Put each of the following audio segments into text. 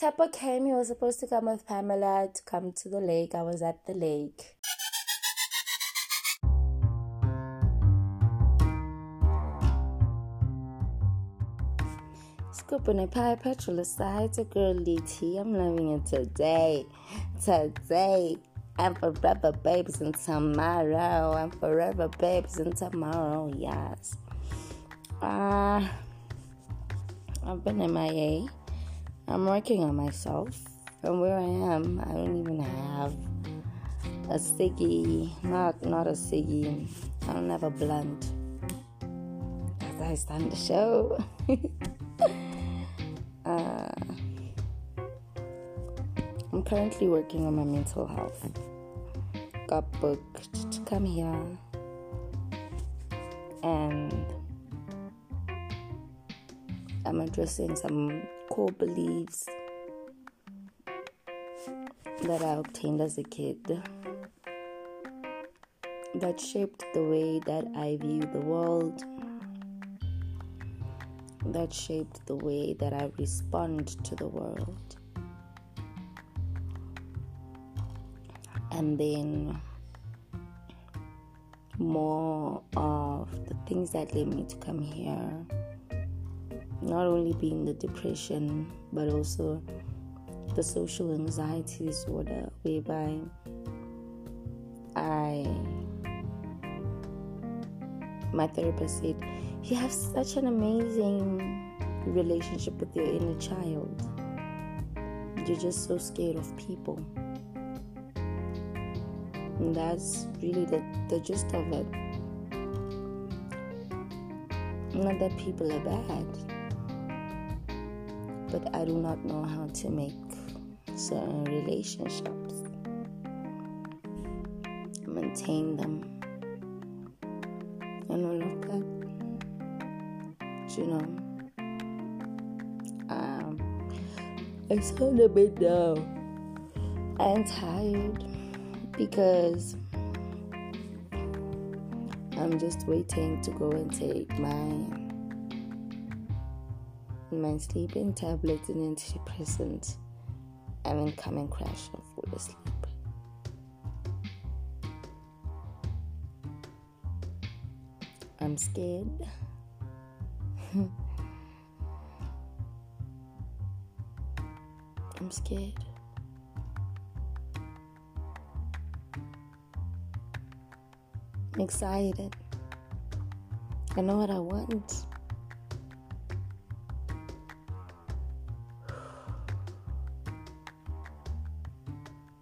Tepo came. He was supposed to come with Pamela to come to the lake. I was at the lake. Scooping a pie, petrol aside, a girly tea. I'm loving it today. Today. And forever, babes, and tomorrow. And forever, babes, and tomorrow. Yes. I've been MIA. I'm working on myself. And where I am, I don't even have a ciggy. Not a ciggy. I don't have a blunt. As I stand the show. I'm currently working on my mental health. Got booked to come here. And I'm addressing some core beliefs that I obtained as a kid that shaped the way that I view the world, that shaped the way that I respond to the world. And then more of the things that led me to come here. Not only being the depression, but also the social anxiety disorder, whereby my therapist said, "You have such an amazing relationship with your inner child. You're just so scared of people." And that's really the gist of it. Not that people are bad, but I do not know how to make certain relationships, maintain them, and all of that. You know, I sound a bit down and tired, because I'm just waiting to go and take my sleeping tablets and antidepressants, and then come and crash and fall asleep. I'm scared. I'm scared. Excited. I know what I want.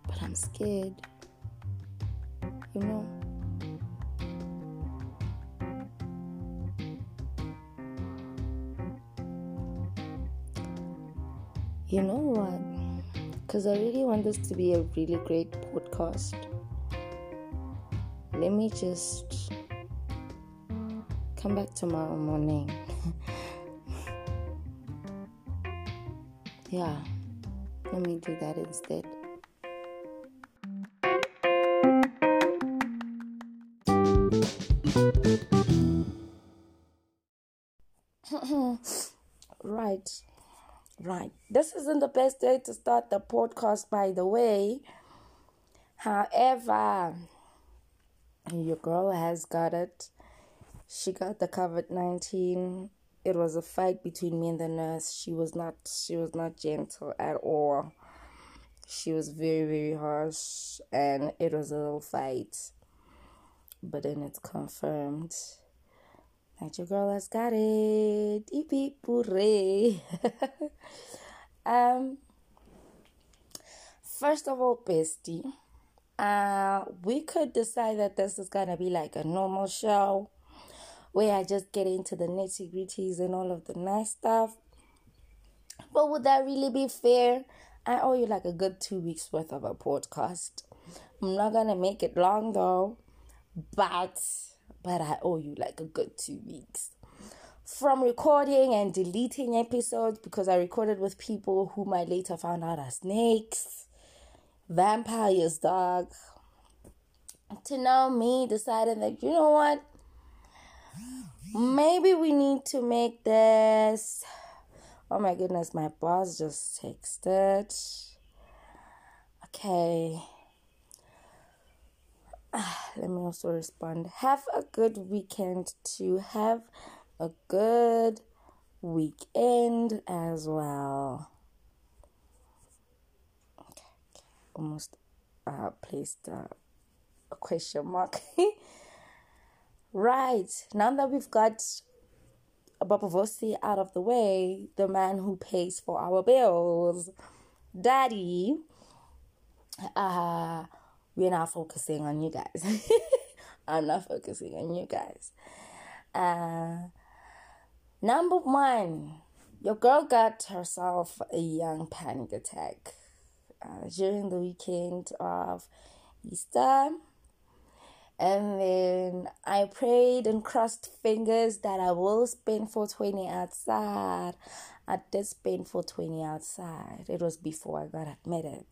But I'm scared. You know? You know what? Because I really want this to be a really great podcast. Let me just come back tomorrow morning. Yeah, let me do that instead. Right. This isn't the best day to start the podcast, by the way. However, your girl has got it. She got the COVID-19. It was a fight between me and the nurse. She was not gentle at all. She was very, very harsh, and it was a little fight. But then it's confirmed that your girl has got it. Ipi pure. First of all, bestie, we could decide that this is gonna be like a normal show where I just get into the nitty gritties and all of the nice stuff. But would that really be fair? I owe you like a good 2 weeks worth of a podcast. I'm not gonna make it long though, but I owe you like a good 2 weeks. From recording and deleting episodes because I recorded with people whom I later found out are snakes, vampires, dog, to know me deciding that, you know what, maybe we need to make this Oh my goodness, my boss just texted. Okay. Let me also respond. Have a good weekend too. Have a good weekend as well. Okay. Almost placed a question mark. Right. Now that we've got Babavosi out of the way, the man who pays for our bills, Daddy, we're not focusing on you guys. I'm not focusing on you guys. Number one, your girl got herself a young panic attack during the weekend of Easter. And then I prayed and crossed fingers that I will spend 420 outside. I did spend 420 outside. It was before I got admitted.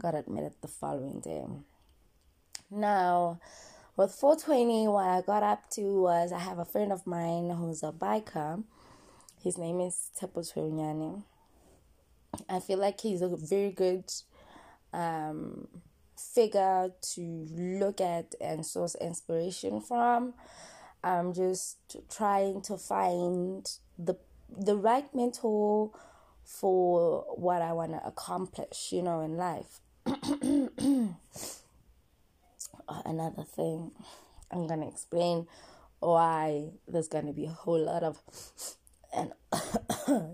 Got admitted the following day. Now, with 420, what I got up to was I have a friend of mine who's a biker. His name is Tepo Tonyani. I feel like he's a very good figure to look at and source inspiration from. I'm just trying to find the right mentor for what I want to accomplish, you know, in life. Another thing, I'm gonna explain why there's gonna be a whole lot of and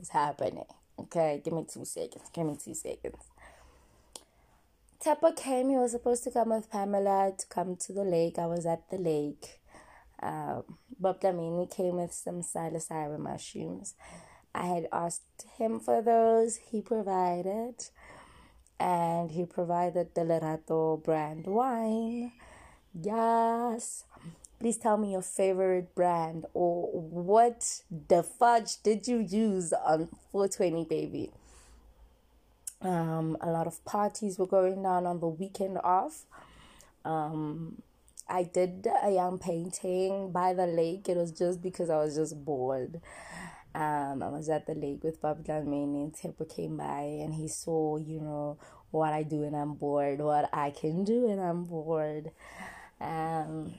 it's happening. Okay, give me 2 seconds. Tepo came. He was supposed to come with Pamela to come to the lake. I was at the lake. Bob Lamine came with some psilocybin mushrooms. I had asked him for those. He provided. And he provided the Lerato brand wine. Yes. Please tell me your favorite brand. Or what the fudge did you use on 420, baby? A lot of parties were going down on the weekend off. I did a young painting by the lake. It was just because I was just bored. I was at the lake with Bob Lamine, and Tepo came by and he saw, you know, what I do when I'm bored, what I can do when I'm bored. I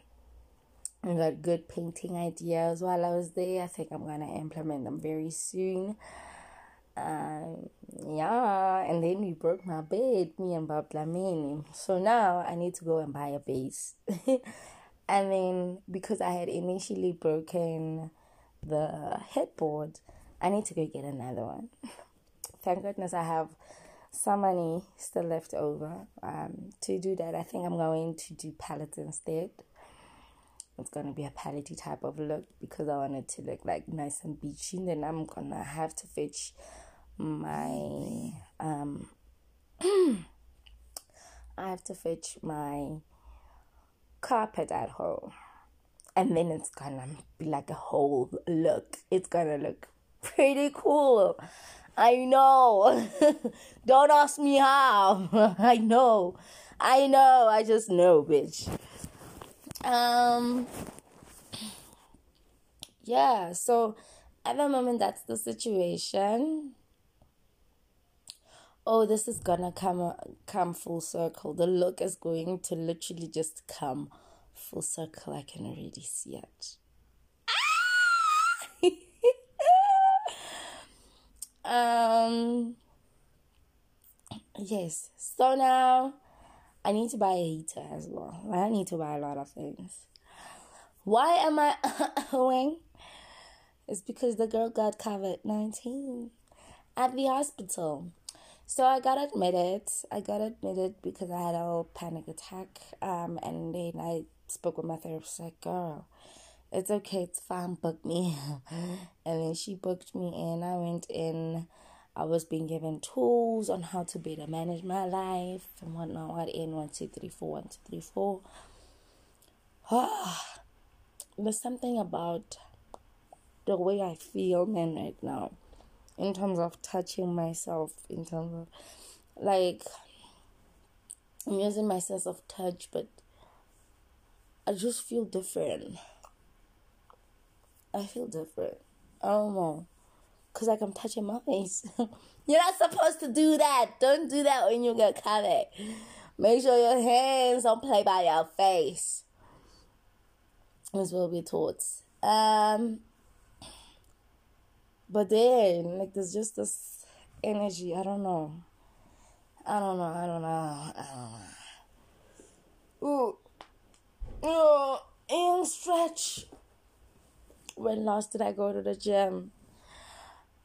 got good painting ideas while I was there. I think I'm gonna implement them very soon. Yeah, and then we broke my bed, me and Bob Lamine. So now I need to go and buy a base. And then because I had initially broken the headboard, I need to go get another one. Thank goodness I have some money still left over to do that. I think I'm going to do pallets instead. It's going to be a palette type of look because I want it to look like nice and beachy. And then I'm going to have to fetch my carpet at home, and then it's gonna be like a whole look. It's gonna look pretty cool. I know. Don't ask me how. I know. I just know, bitch. Yeah. So at the moment, that's the situation. Oh, this is gonna come full circle. The look is going to literally just come full circle. I can already see it. Yes. So now I need to buy a heater as well. I need to buy a lot of things. Why am I going? It's because the girl got COVID-19 at the hospital. So I got admitted because I had a whole panic attack. And then I spoke with my therapist, like, girl, it's okay, it's fine, book me. And then she booked me in. I went in. I was being given tools on how to better manage my life and whatnot. What in 1, 2, 3, 4. There's something about the way I feel, man, right now. In terms of touching myself, in terms of, like, I'm using my sense of touch, but I just feel different. I don't know. Because, like, I'm touching my face. You're not supposed to do that. Don't do that when you get COVID. Make sure your hands don't play by your face. This will be taught. But then, like, there's just this energy. I don't know. Oh, and stretch. When last did I go to the gym?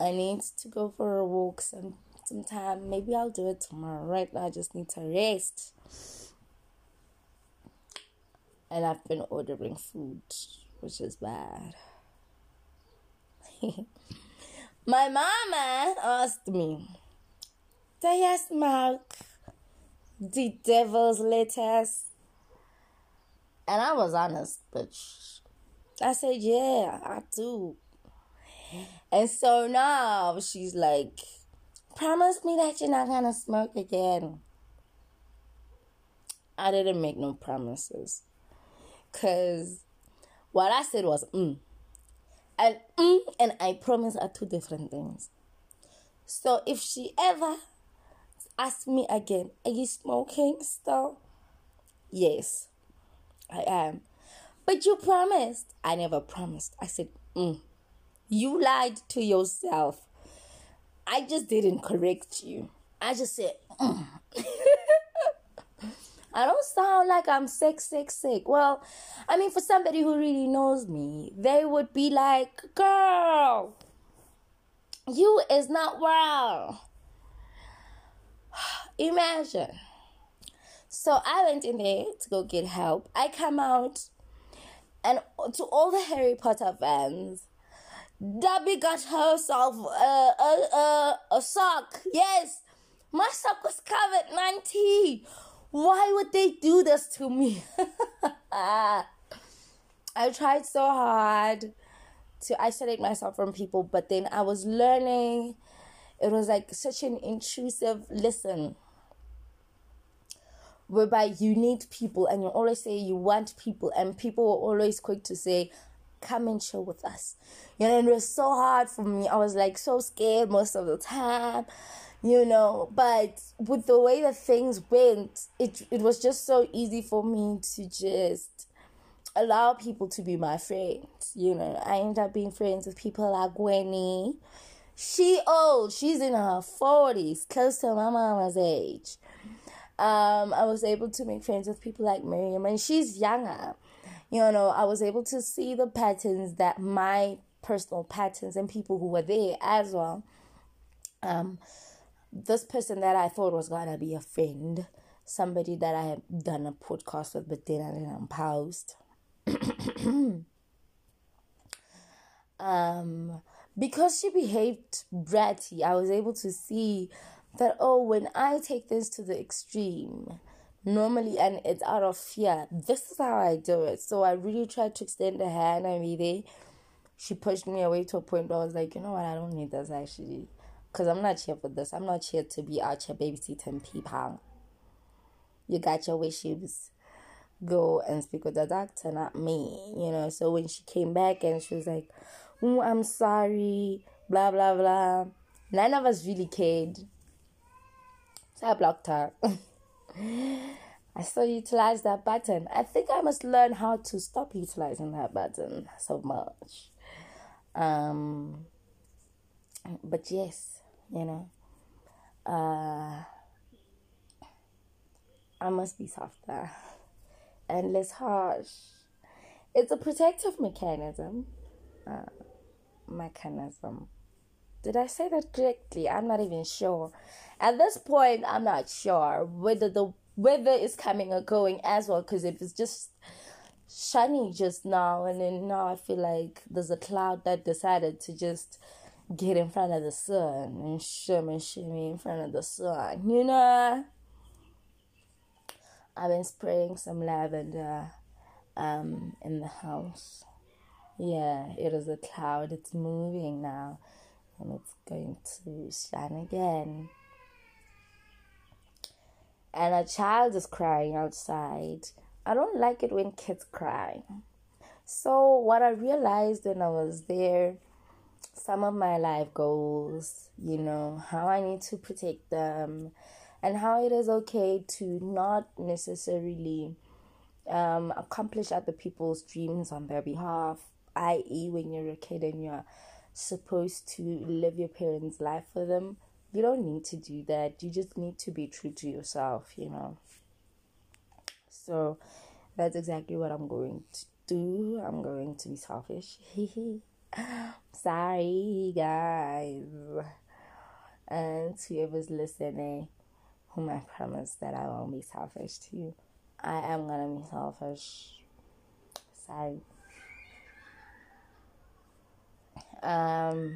I need to go for a walk sometime. Maybe I'll do it tomorrow. Right now, I just need to rest. And I've been ordering food, which is bad. My mama asked me, do you smoke the devil's lettuce? And I was honest, bitch. I said, yeah, I do. And so now she's like, promise me that you're not gonna smoke again. I didn't make no promises. Because what I said was, And I promise are two different things. So if she ever asks me again, are you smoking still? Yes, I am. But you promised. I never promised. I said, You lied to yourself. I just didn't correct you. I just said, I don't sound like I'm sick. Well, I mean, for somebody who really knows me, they would be like, girl, you is not well. Imagine. So I went in there to go get help. I come out, and to all the Harry Potter fans, Debbie got herself a sock. Yes, my sock was covered, 90. Why would they do this to me? I tried so hard to isolate myself from people, but then I was learning. It was like such an intrusive lesson, whereby you need people, and you always say you want people, and people were always quick to say, come and chill with us. You know, it was so hard for me. I was like so scared most of the time, you know. But with the way that things went, it was just so easy for me to just allow people to be my friends, you know. I ended up being friends with people like Gwenny. She's old. She's in her 40s, close to my mama's age. I was able to make friends with people like Miriam, and she's younger. You know, I was able to see the patterns, that my personal patterns, and people who were there as well. This person that I thought was going to be a friend, somebody that I had done a podcast with, but then I didn't post. Because she behaved bratty, I was able to see that, oh, when I take this to the extreme, normally, and it's out of fear, this is how I do it. So I really tried to extend a hand and be there. She pushed me away to a point where I was like, you know what, I don't need this actually. Because I'm not here for this. I'm not here to be out here babysitting people. You got your wishes. Go and speak with the doctor, not me. You know, so when she came back and she was like, I'm sorry, blah, blah, blah. None of us really cared. So I blocked her. I still utilize that button. I think I must learn how to stop utilizing that button so much. But yes, you know, I must be softer and less harsh. It's a protective mechanism. Did I say that correctly? I'm not even sure. At this point, I'm not sure whether the weather is coming or going as well, because it was just sunny just now, and then now I feel like there's a cloud that decided to just get in front of the sun and shimmy in front of the sun, you know. I've been spraying some lavender in the house. Yeah, it is a cloud. It's moving now. And it's going to shine again. And a child is crying outside. I don't like it when kids cry. So what I realized when I was there some of my life goals, you know, how I need to protect them, and how it is okay to not necessarily accomplish other people's dreams on their behalf, i.e. when you're a kid and you're supposed to live your parents' life for them. You don't need to do that. You just need to be true to yourself, you know. So that's exactly what I'm going to do. I'm going to be selfish. Sorry, guys. And to whoever's listening, whom I promise that I won't be selfish to you, I am gonna be selfish. Sorry. I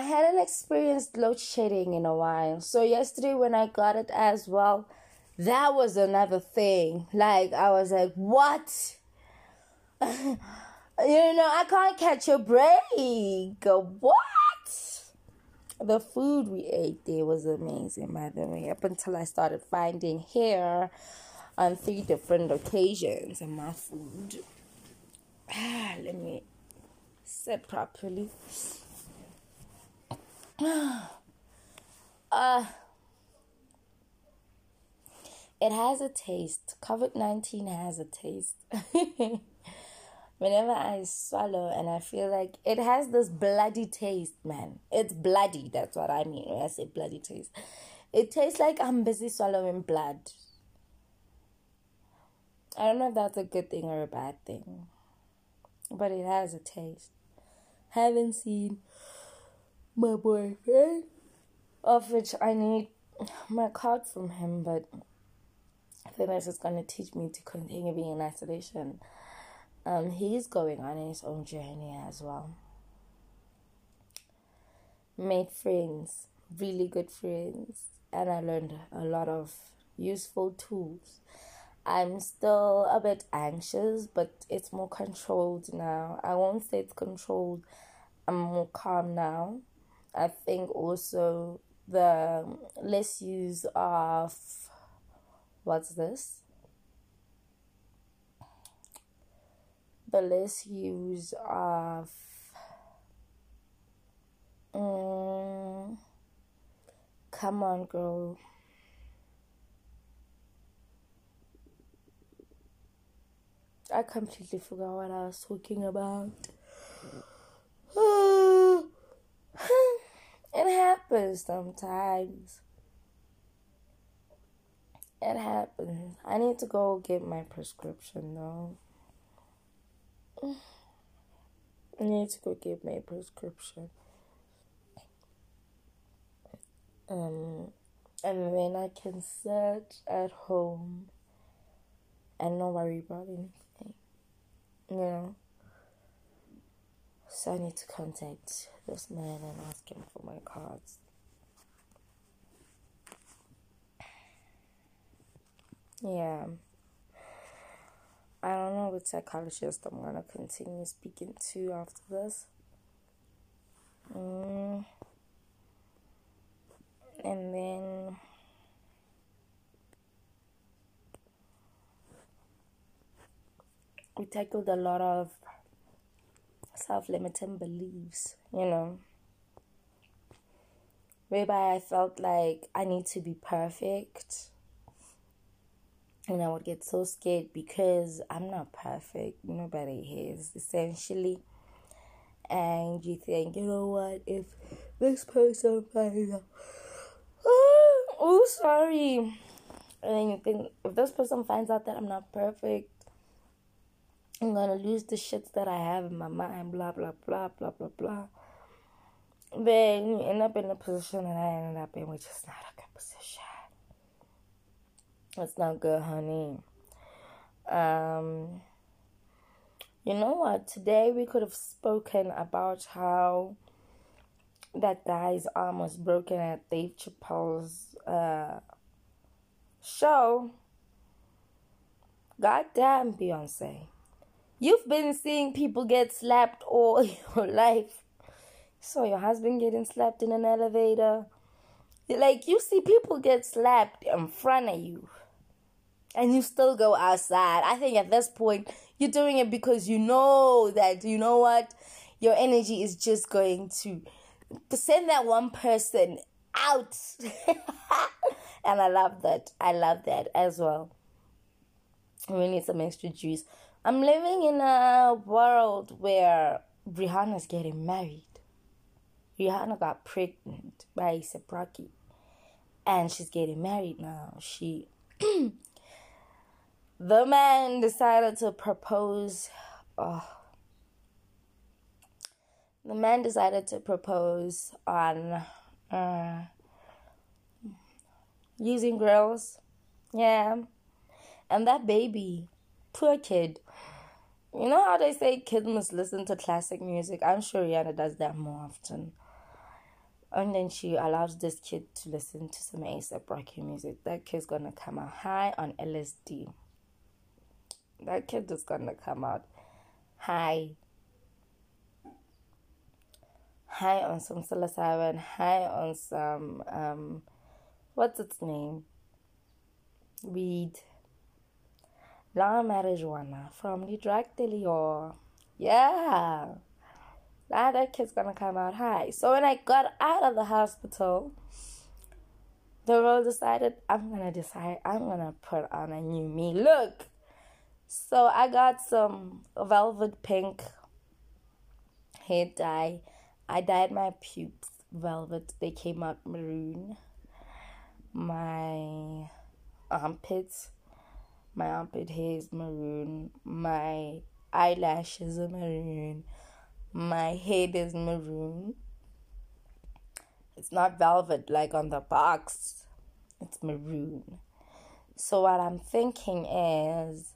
hadn't experienced load shedding in a while. So yesterday when I got it as well, that was another thing. Like, I was like, what? You know, I can't catch a break. What? The food we ate there was amazing, by the way, up until I started finding hair on 3 different occasions in my food. Let me sit properly. It has a taste. COVID-19 has a taste. Whenever I swallow, and I feel like it has this bloody taste, man. It's bloody. That's what I mean when I say bloody taste. It tastes like I'm busy swallowing blood. I don't know if that's a good thing or a bad thing, but it has a taste. Haven't seen my boyfriend, of which I need my card from him, but I think that's just going to teach me to continue being in isolation. He's going on his own journey as well. Made friends, really good friends, and I learned a lot of useful tools. I'm still a bit anxious, but it's more controlled now. I won't say it's controlled. I'm more calm now. I think also the less use of, what's this? The less use of come on, girl. I completely forgot what I was talking about. It happens sometimes. It happens. I need to go get my prescription though. I need to go get my prescription. And then I can sit at home and not worry about anything. You know? So I need to contact this man and ask him for my cards. Yeah. I don't know which psychologist I'm going to continue speaking to after this. And then we tackled a lot of self-limiting beliefs, you know, whereby I felt like I need to be perfect. And I would get so scared because I'm not perfect. Nobody is, essentially. And you think, you know what, if this person finds out... And then you think, if this person finds out that I'm not perfect, I'm going to lose the shits that I have in my mind, blah, blah, blah, blah, blah, blah. Then you end up in a position that I ended up in, which is not a good position. It's not good, honey. You know what? Today we could have spoken about how that guy's arm was broken at Dave Chappelle's show. Goddamn, Beyonce. You've been seeing people get slapped all your life. So your husband getting slapped in an elevator. Like, you see people get slapped in front of you. And you still go outside. I think at this point, you're doing it because you know that, you know what? your energy is just going to send that one person out. And I love that. I love that as well. We need some extra juice. I'm living in a world where Rihanna's getting married. Rihanna got pregnant by A$AP Rocky, and she's getting married now. She, the man decided to propose. The man decided to propose on using girls. Yeah. And that baby, poor kid. You know how they say kids must listen to classic music? I'm sure Rihanna does that more often. And then she allows this kid to listen to some A$AP Rocky music. That kid's gonna come out high on LSD. That kid is gonna come out high on some psilocybin, high on some what's its name? Weed. La marijuana from the drug dealer. Yeah. Now that kid's gonna come out high. So when I got out of the hospital, the world decided I'm gonna put on a new me look. So I got some velvet pink hair dye. I dyed my pubes velvet. They came out maroon. My armpits. My armpit hair is maroon. My eyelashes are maroon. My head is maroon. It's not velvet like on the box. It's maroon. So what I'm thinking is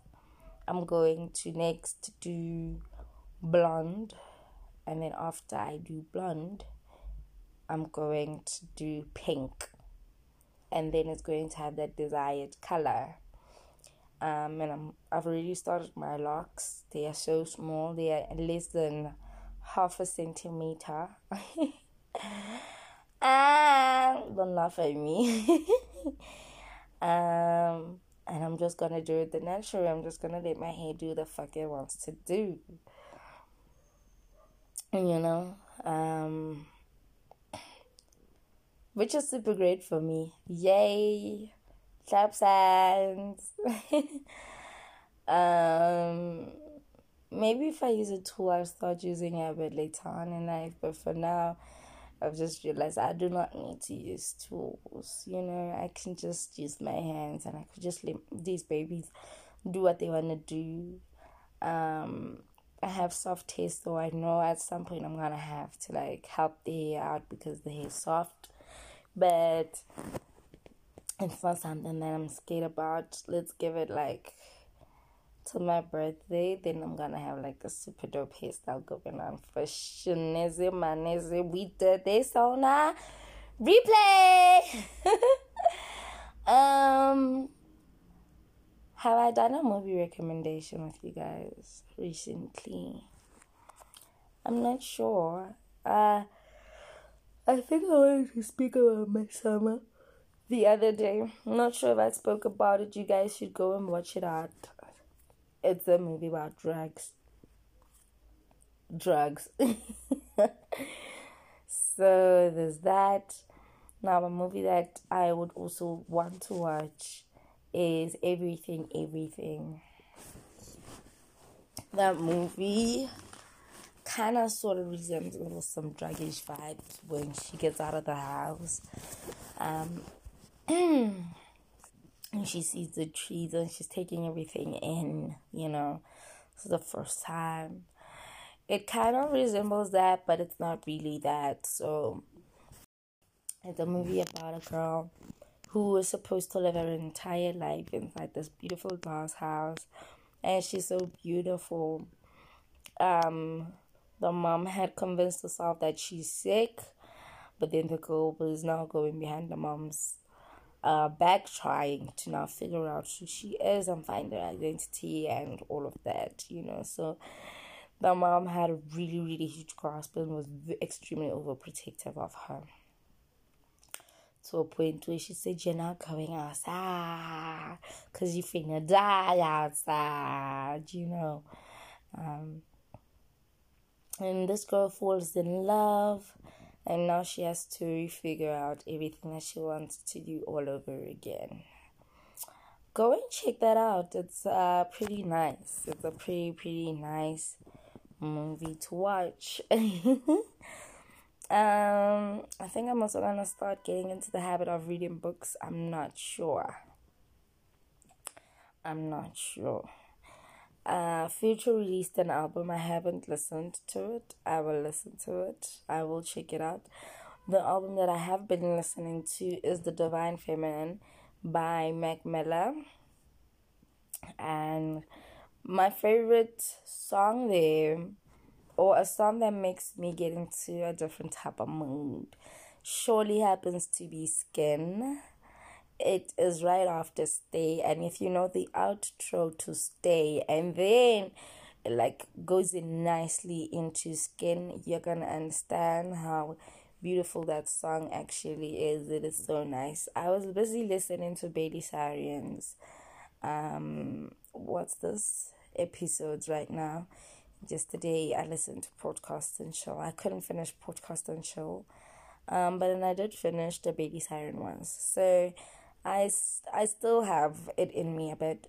I'm going to next do blonde. And then after I do blonde, I'm going to do pink. And then it's going to have that desired color. And I've already started my locks. They are so small. They are less than half a centimeter. Don't laugh at me. And I'm just going to do it the natural. I'm just going to let my hair do the fuck it wants to do. You know? Which is super great for me. Yay! Claps hands. Maybe if I use a tool, I'll start using it a bit later on in life. But for now, I've just realized I do not need to use tools. You know, I can just use my hands, and I could just let these babies do what they want to do. I have soft hair, so I know at some point I'm going to have to, like, help the hair out because the hair is soft. But it's not something that I'm scared about. Let's give it, like, to my birthday. Then I'm going to have, like, a super dope hairstyle going on for Shineze, Maneze, we did this on a replay. Have I done a movie recommendation with you guys recently? I'm not sure. I think I wanted to speak about my summer the other day. I'm not sure if I spoke about it. You guys should go and watch it out. It's a movie about drugs. So there's that. Now a movie that I would also want to watch is Everything. That movie kind of sort of resembles some druggish vibes when she gets out of the house. And she sees the trees and she's taking everything in, you know. This is the first time. It kind of resembles that, but it's not really that. So it's a movie about a girl who was supposed to live her entire life inside this beautiful doll's house. And she's so beautiful. The mom had convinced herself that she's sick. But then the girl was now going behind the mom's back, trying to now figure out who she is and find her identity and all of that, you know. So the mom had a really, really huge grasp and was extremely overprotective of her, to a point where she said, "You're not going outside because you're finna die outside," you know. And this girl falls in love, and now she has to refigure out everything that she wants to do all over again. Go and check that out. It's pretty nice. It's a pretty nice movie to watch. I think I'm also gonna start getting into the habit of reading books. I'm not sure. Future released an album. I haven't listened to it. I will listen to it. I will check it out. The album that I have been listening to is The Divine Feminine by Mac Miller. And my favorite song there, or a song that makes me get into a different type of mood, surely happens to be Skin. It is right after Stay, and if you know the outro to Stay, and then it like goes in nicely into Skin, you're gonna understand how beautiful that song actually is. It is so nice. I was busy listening to Bailey Siren's what's this episodes right now. Yesterday I listened to Podcast and Chill. I couldn't finish Podcast and Chill, but then I did finish the Bhabie Siren ones. So I still have it in me a bit.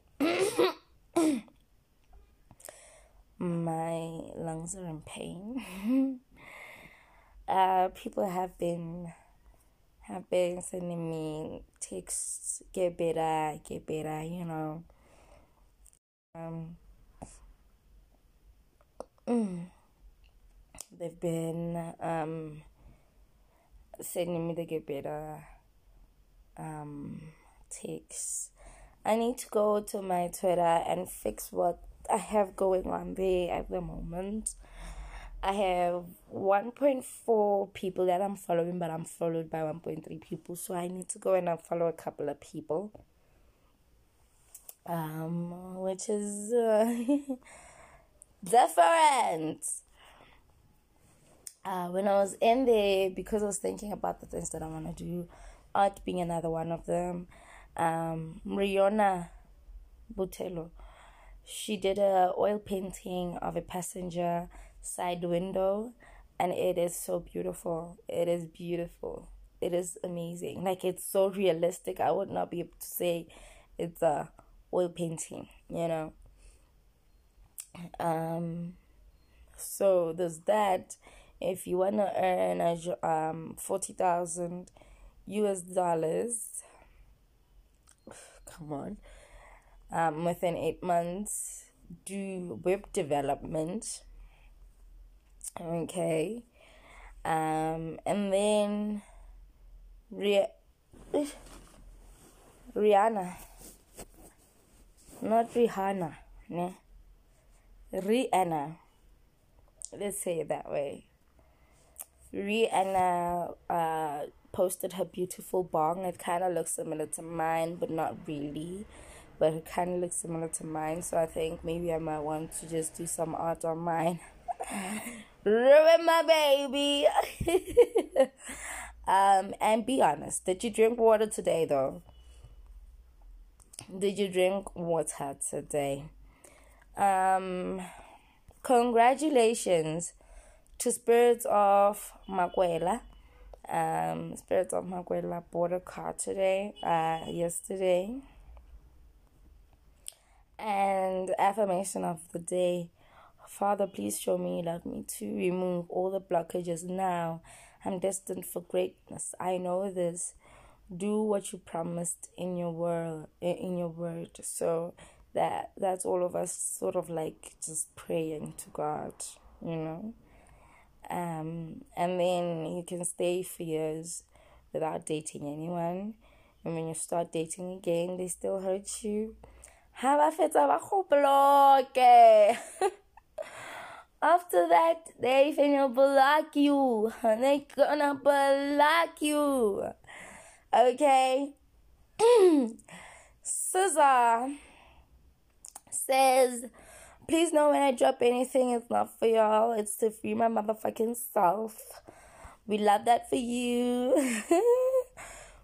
My lungs are in pain. People have been sending me texts, get better, you know. They've been sending me the get better texts. I need to go to my Twitter and fix what I have going on there at the moment. I have 1.4 people that I'm following, but I'm followed by 1.3 people, so I need to go and unfollow a couple of people, which is different. When I was in there, because I was thinking about the things that I want to do, art being another one of them, Riona Butello, she did a oil painting of a passenger side window, and it is so beautiful. It is amazing. Like, it's so realistic. I would not be able to say it's a oil painting, you know. So there's that. If you want to earn $40,000, come on, within 8 months, do web development. Okay, and then Rihanna, not Rihanna, ne? Rihanna, let's say it that way. Rihanna posted her beautiful bong. It kind of looks similar to mine, but not really. But it kind of looks similar to mine, so I think maybe I might want to just do some art on mine. Ruin my baby. And be honest, did you drink water today though? Did you drink water today? Congratulations to Spirit of Maguerola. Spirit of Maguerola bought a car today, yesterday. And affirmation of the day: Father, please show me you love me too. Remove all the blockages now. I'm destined for greatness. I know this. Do what you promised in your word. So that's all of us sort of like just praying to God, you know. And then you can stay for years without dating anyone, and when you start dating again, they still hurt you. After that, they finna block you. They gonna block you. Okay. SZA says, please know when I drop anything, it's not for y'all. It's to free my motherfucking self. We love that for you.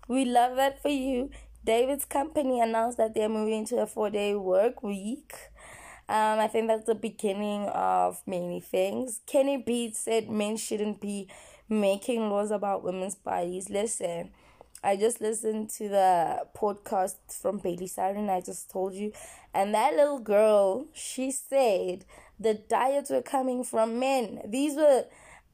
We love that for you. David's company announced that they're moving to a 4-day work week. I think that's the beginning of many things. Kenny B said men shouldn't be making laws about women's bodies. Listen, I just listened to the podcast from Bailey Siren, I just told you. And that little girl, she said the diets were coming from men. These were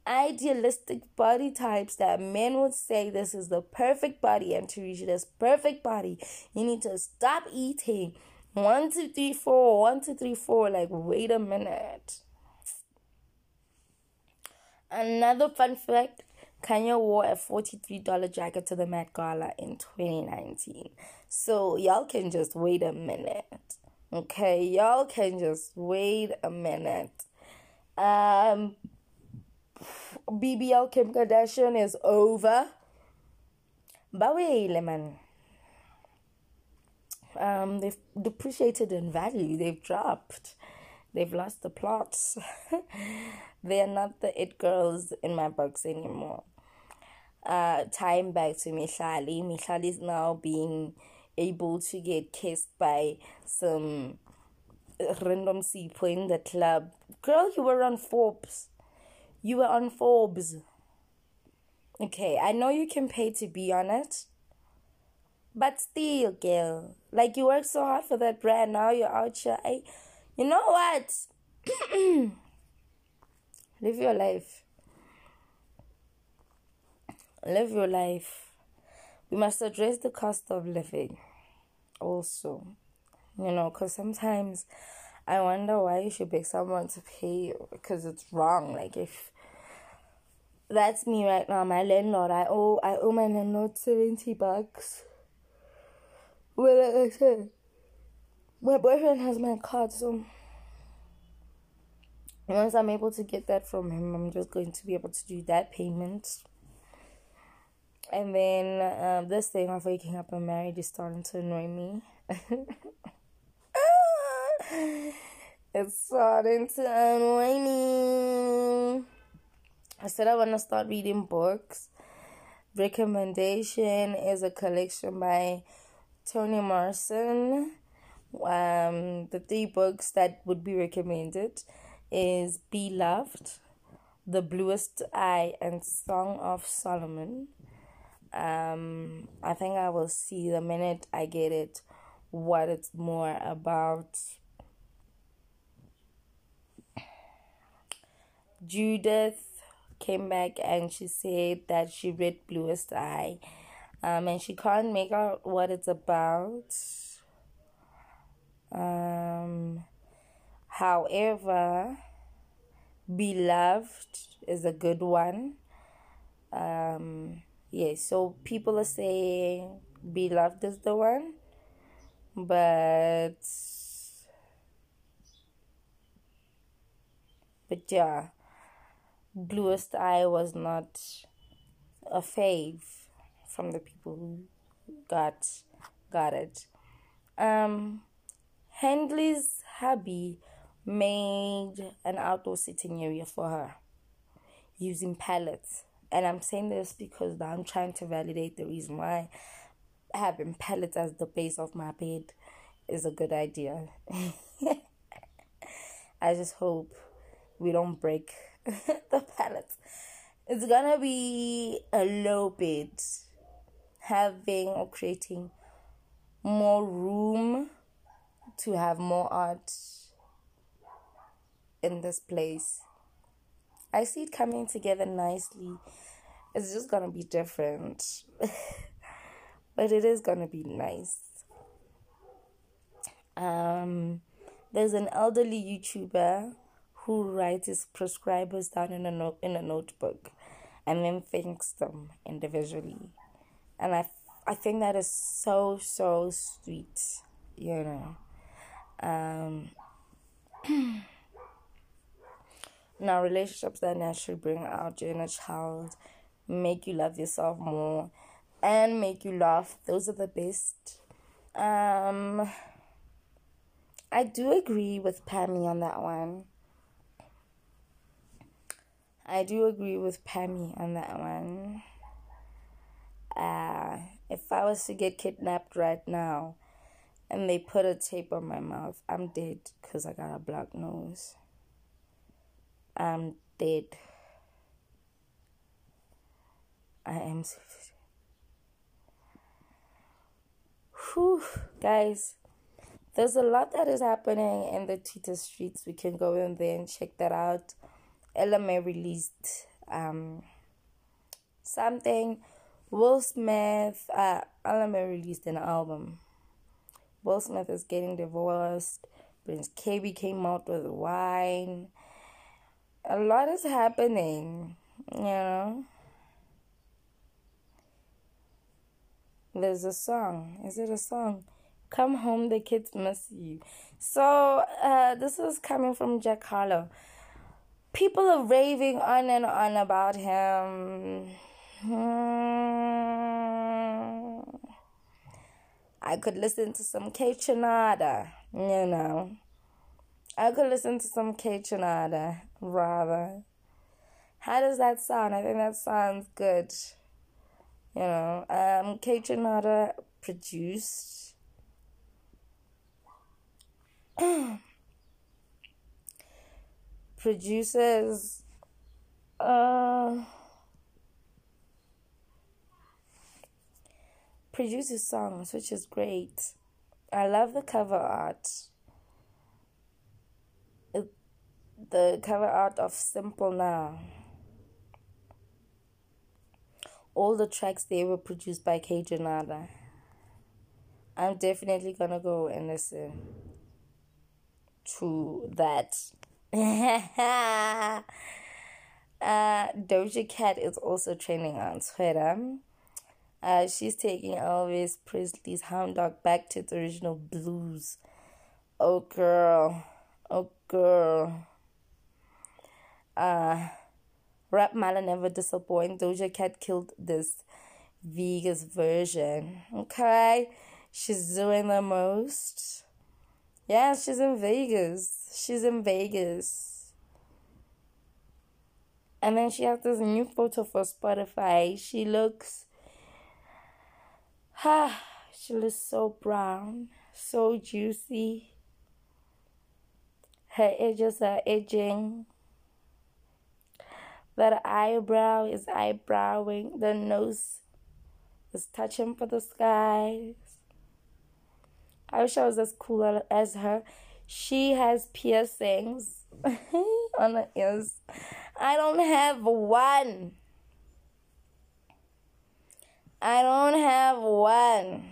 idealistic body types that men would say this is the perfect body, and to reach this perfect body, you need to stop eating 1, 2, 3, 4, 1, 2, 3, 4. Like, wait a minute. Another fun fact, Kanye wore a $43 jacket to the Met Gala in 2019. So y'all can just wait a minute. Okay, y'all can just wait a minute. BBL Kim Kardashian is over. But wait, man. They've depreciated in value. They've dropped. They've lost the plot. They are not the it girls in my books anymore. Time back to Mihlali. Mihlali is now being able to get kissed by some random people in the club. Girl, you were on Forbes. You were on Forbes. Okay, I know you can pay to be on it. But still, girl. Like, you worked so hard for that brand. Now you're out here. You know what? Live your life. Live your life. We must address the cost of living also. You know, because sometimes I wonder why you should beg someone to pay you, because it's wrong. Like, if that's me right now, my landlord, I owe my landlord $70. Well, like I said, my boyfriend has my card, so once I'm able to get that from him, I'm just going to be able to do that payment. And then this thing of waking up and married is starting to annoy me. It's starting to annoy me. I said I want to start reading books. Recommendation is a collection by Toni Morrison. The 3 books that would be recommended is Beloved, The Bluest Eye, and Song of Solomon. I think I will see the minute I get it what it's more about. Judith came back and she said that she read Bluest Eye, and she can't make out what it's about. However, Beloved is a good one. Yeah, so people are saying Beloved is the one, but yeah, Bluest Eye was not a fave from the people who got it. Handley's hubby made an outdoor sitting area for her using pallets. And I'm saying this because I'm trying to validate the reason why having pallets as the base of my bed is a good idea. I just hope we don't break the pallets. It's gonna be a low bed. Having or creating more room to have more art in this place. I see it coming together nicely. It's just gonna be different. But it is gonna be nice. There's an elderly YouTuber who writes his prescribers down in a notebook and then thanks them individually. And I think that is so, so sweet, you know. Now, relationships that naturally bring out your inner child, make you love yourself more, and make you laugh. Those are the best. I do agree with Pammy on that one. If I was to get kidnapped right now and they put a tape on my mouth. I'm dead because I got a blocked nose. I'm dead. I am. Whew, guys, there's a lot that is happening in the Twitter streets. We can go in there and check that out. Ella Mai released something. Will Smith, Ella Mai released an album. Will Smith is getting divorced. Prince KB came out with wine. A lot is happening, you know. There's a song. Is it a song? Come home, the kids miss you. So, this is coming from Jack Harlow. People are raving on and on about him. I could listen to some K-Chanada, you know. I could listen to some K-Chanada, rather. How does that sound? I think that sounds good. You know, K-Chanada produced. Produces produces songs, which is great. I love the cover art. The cover art of Simple Now. All the tracks, they were produced by K-Chanada. I'm definitely gonna go and listen to that. Doja Cat is also trending on Twitter. She's taking Elvis Presley's Hound Dog back to its original blues. Oh girl, oh girl. Rap Mala never disappoints. Doja Cat killed this Vegas version. Okay, she's doing the most. Yeah, she's in Vegas. She's in Vegas. And then she has this new photo for Spotify. She looks... she looks so brown. So juicy. Her edges are edging. That eyebrow is eyebrowing. The nose is touching for the skies. I wish I was as cool as her. She has piercings on her ears. I don't have one. I don't have one.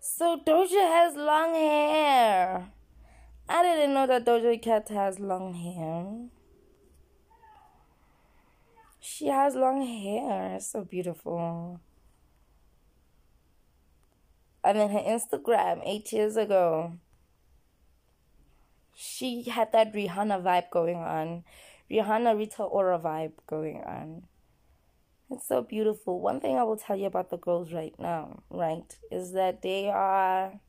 So Doja has long hair. I didn't know that Doja Cat has long hair. She has long hair. It's so beautiful. And then her Instagram 8 years ago, she had that Rihanna vibe going on. Rihanna Rita Ora vibe going on. It's so beautiful. One thing I will tell you about the girls right now, right, is that they are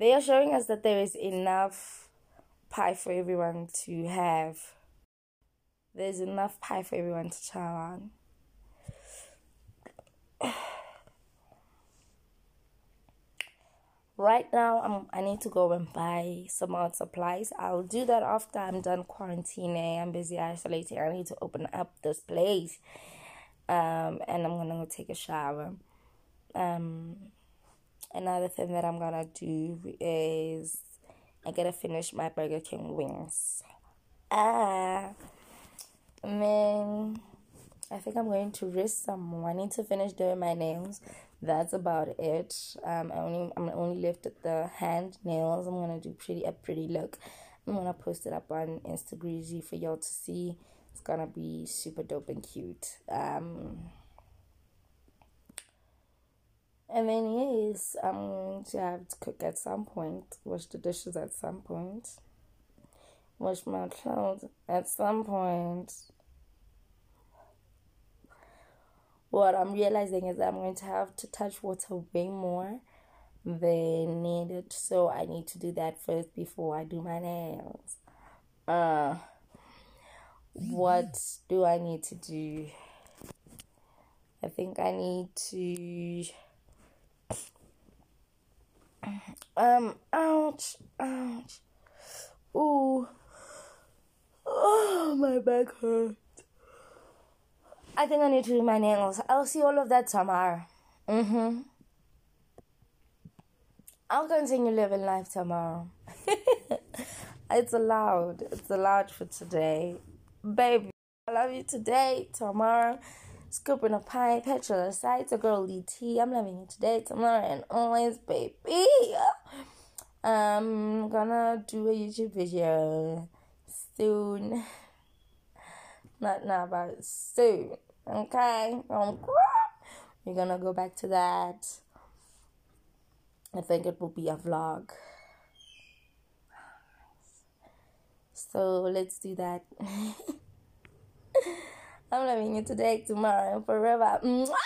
showing us that there is enough pie for everyone to have. There's enough pie for everyone to chow on. Right now, I need to go and buy some out supplies. I'll do that after I'm done quarantining. I'm busy isolating. I need to open up this place. And I'm going to go take a shower. Another thing that I'm going to do is I got to finish my Burger King wings. And then I think I'm going to rest some more. I need to finish doing my nails. That's about it. I'm only left at the hand nails. I'm gonna do a pretty look. I'm gonna post it up on Instagram for y'all to see. It's gonna be super dope and cute. And then yes, I'm going to have to cook at some point. Wash the dishes at some point. Wash my clothes at some point. What I'm realizing is that I'm going to have to touch water way more than needed. So I need to do that first before I do my nails. What do I need to do? I think I need to... Ouch. Ooh. Oh, my back hurts. I think I need to do my nails. I'll see all of that tomorrow. Mm-hmm. I'll continue living life tomorrow. It's allowed. It's allowed for today. Baby, I love you today, tomorrow. Scooping a pie, petrol aside, a girly tea. I'm loving you today, tomorrow, and always, baby. I'm gonna do a YouTube video soon. Not now, but soon. Okay? We're gonna go back to that. I think it will be a vlog. So let's do that. I'm loving you today, tomorrow, and forever. Mwah!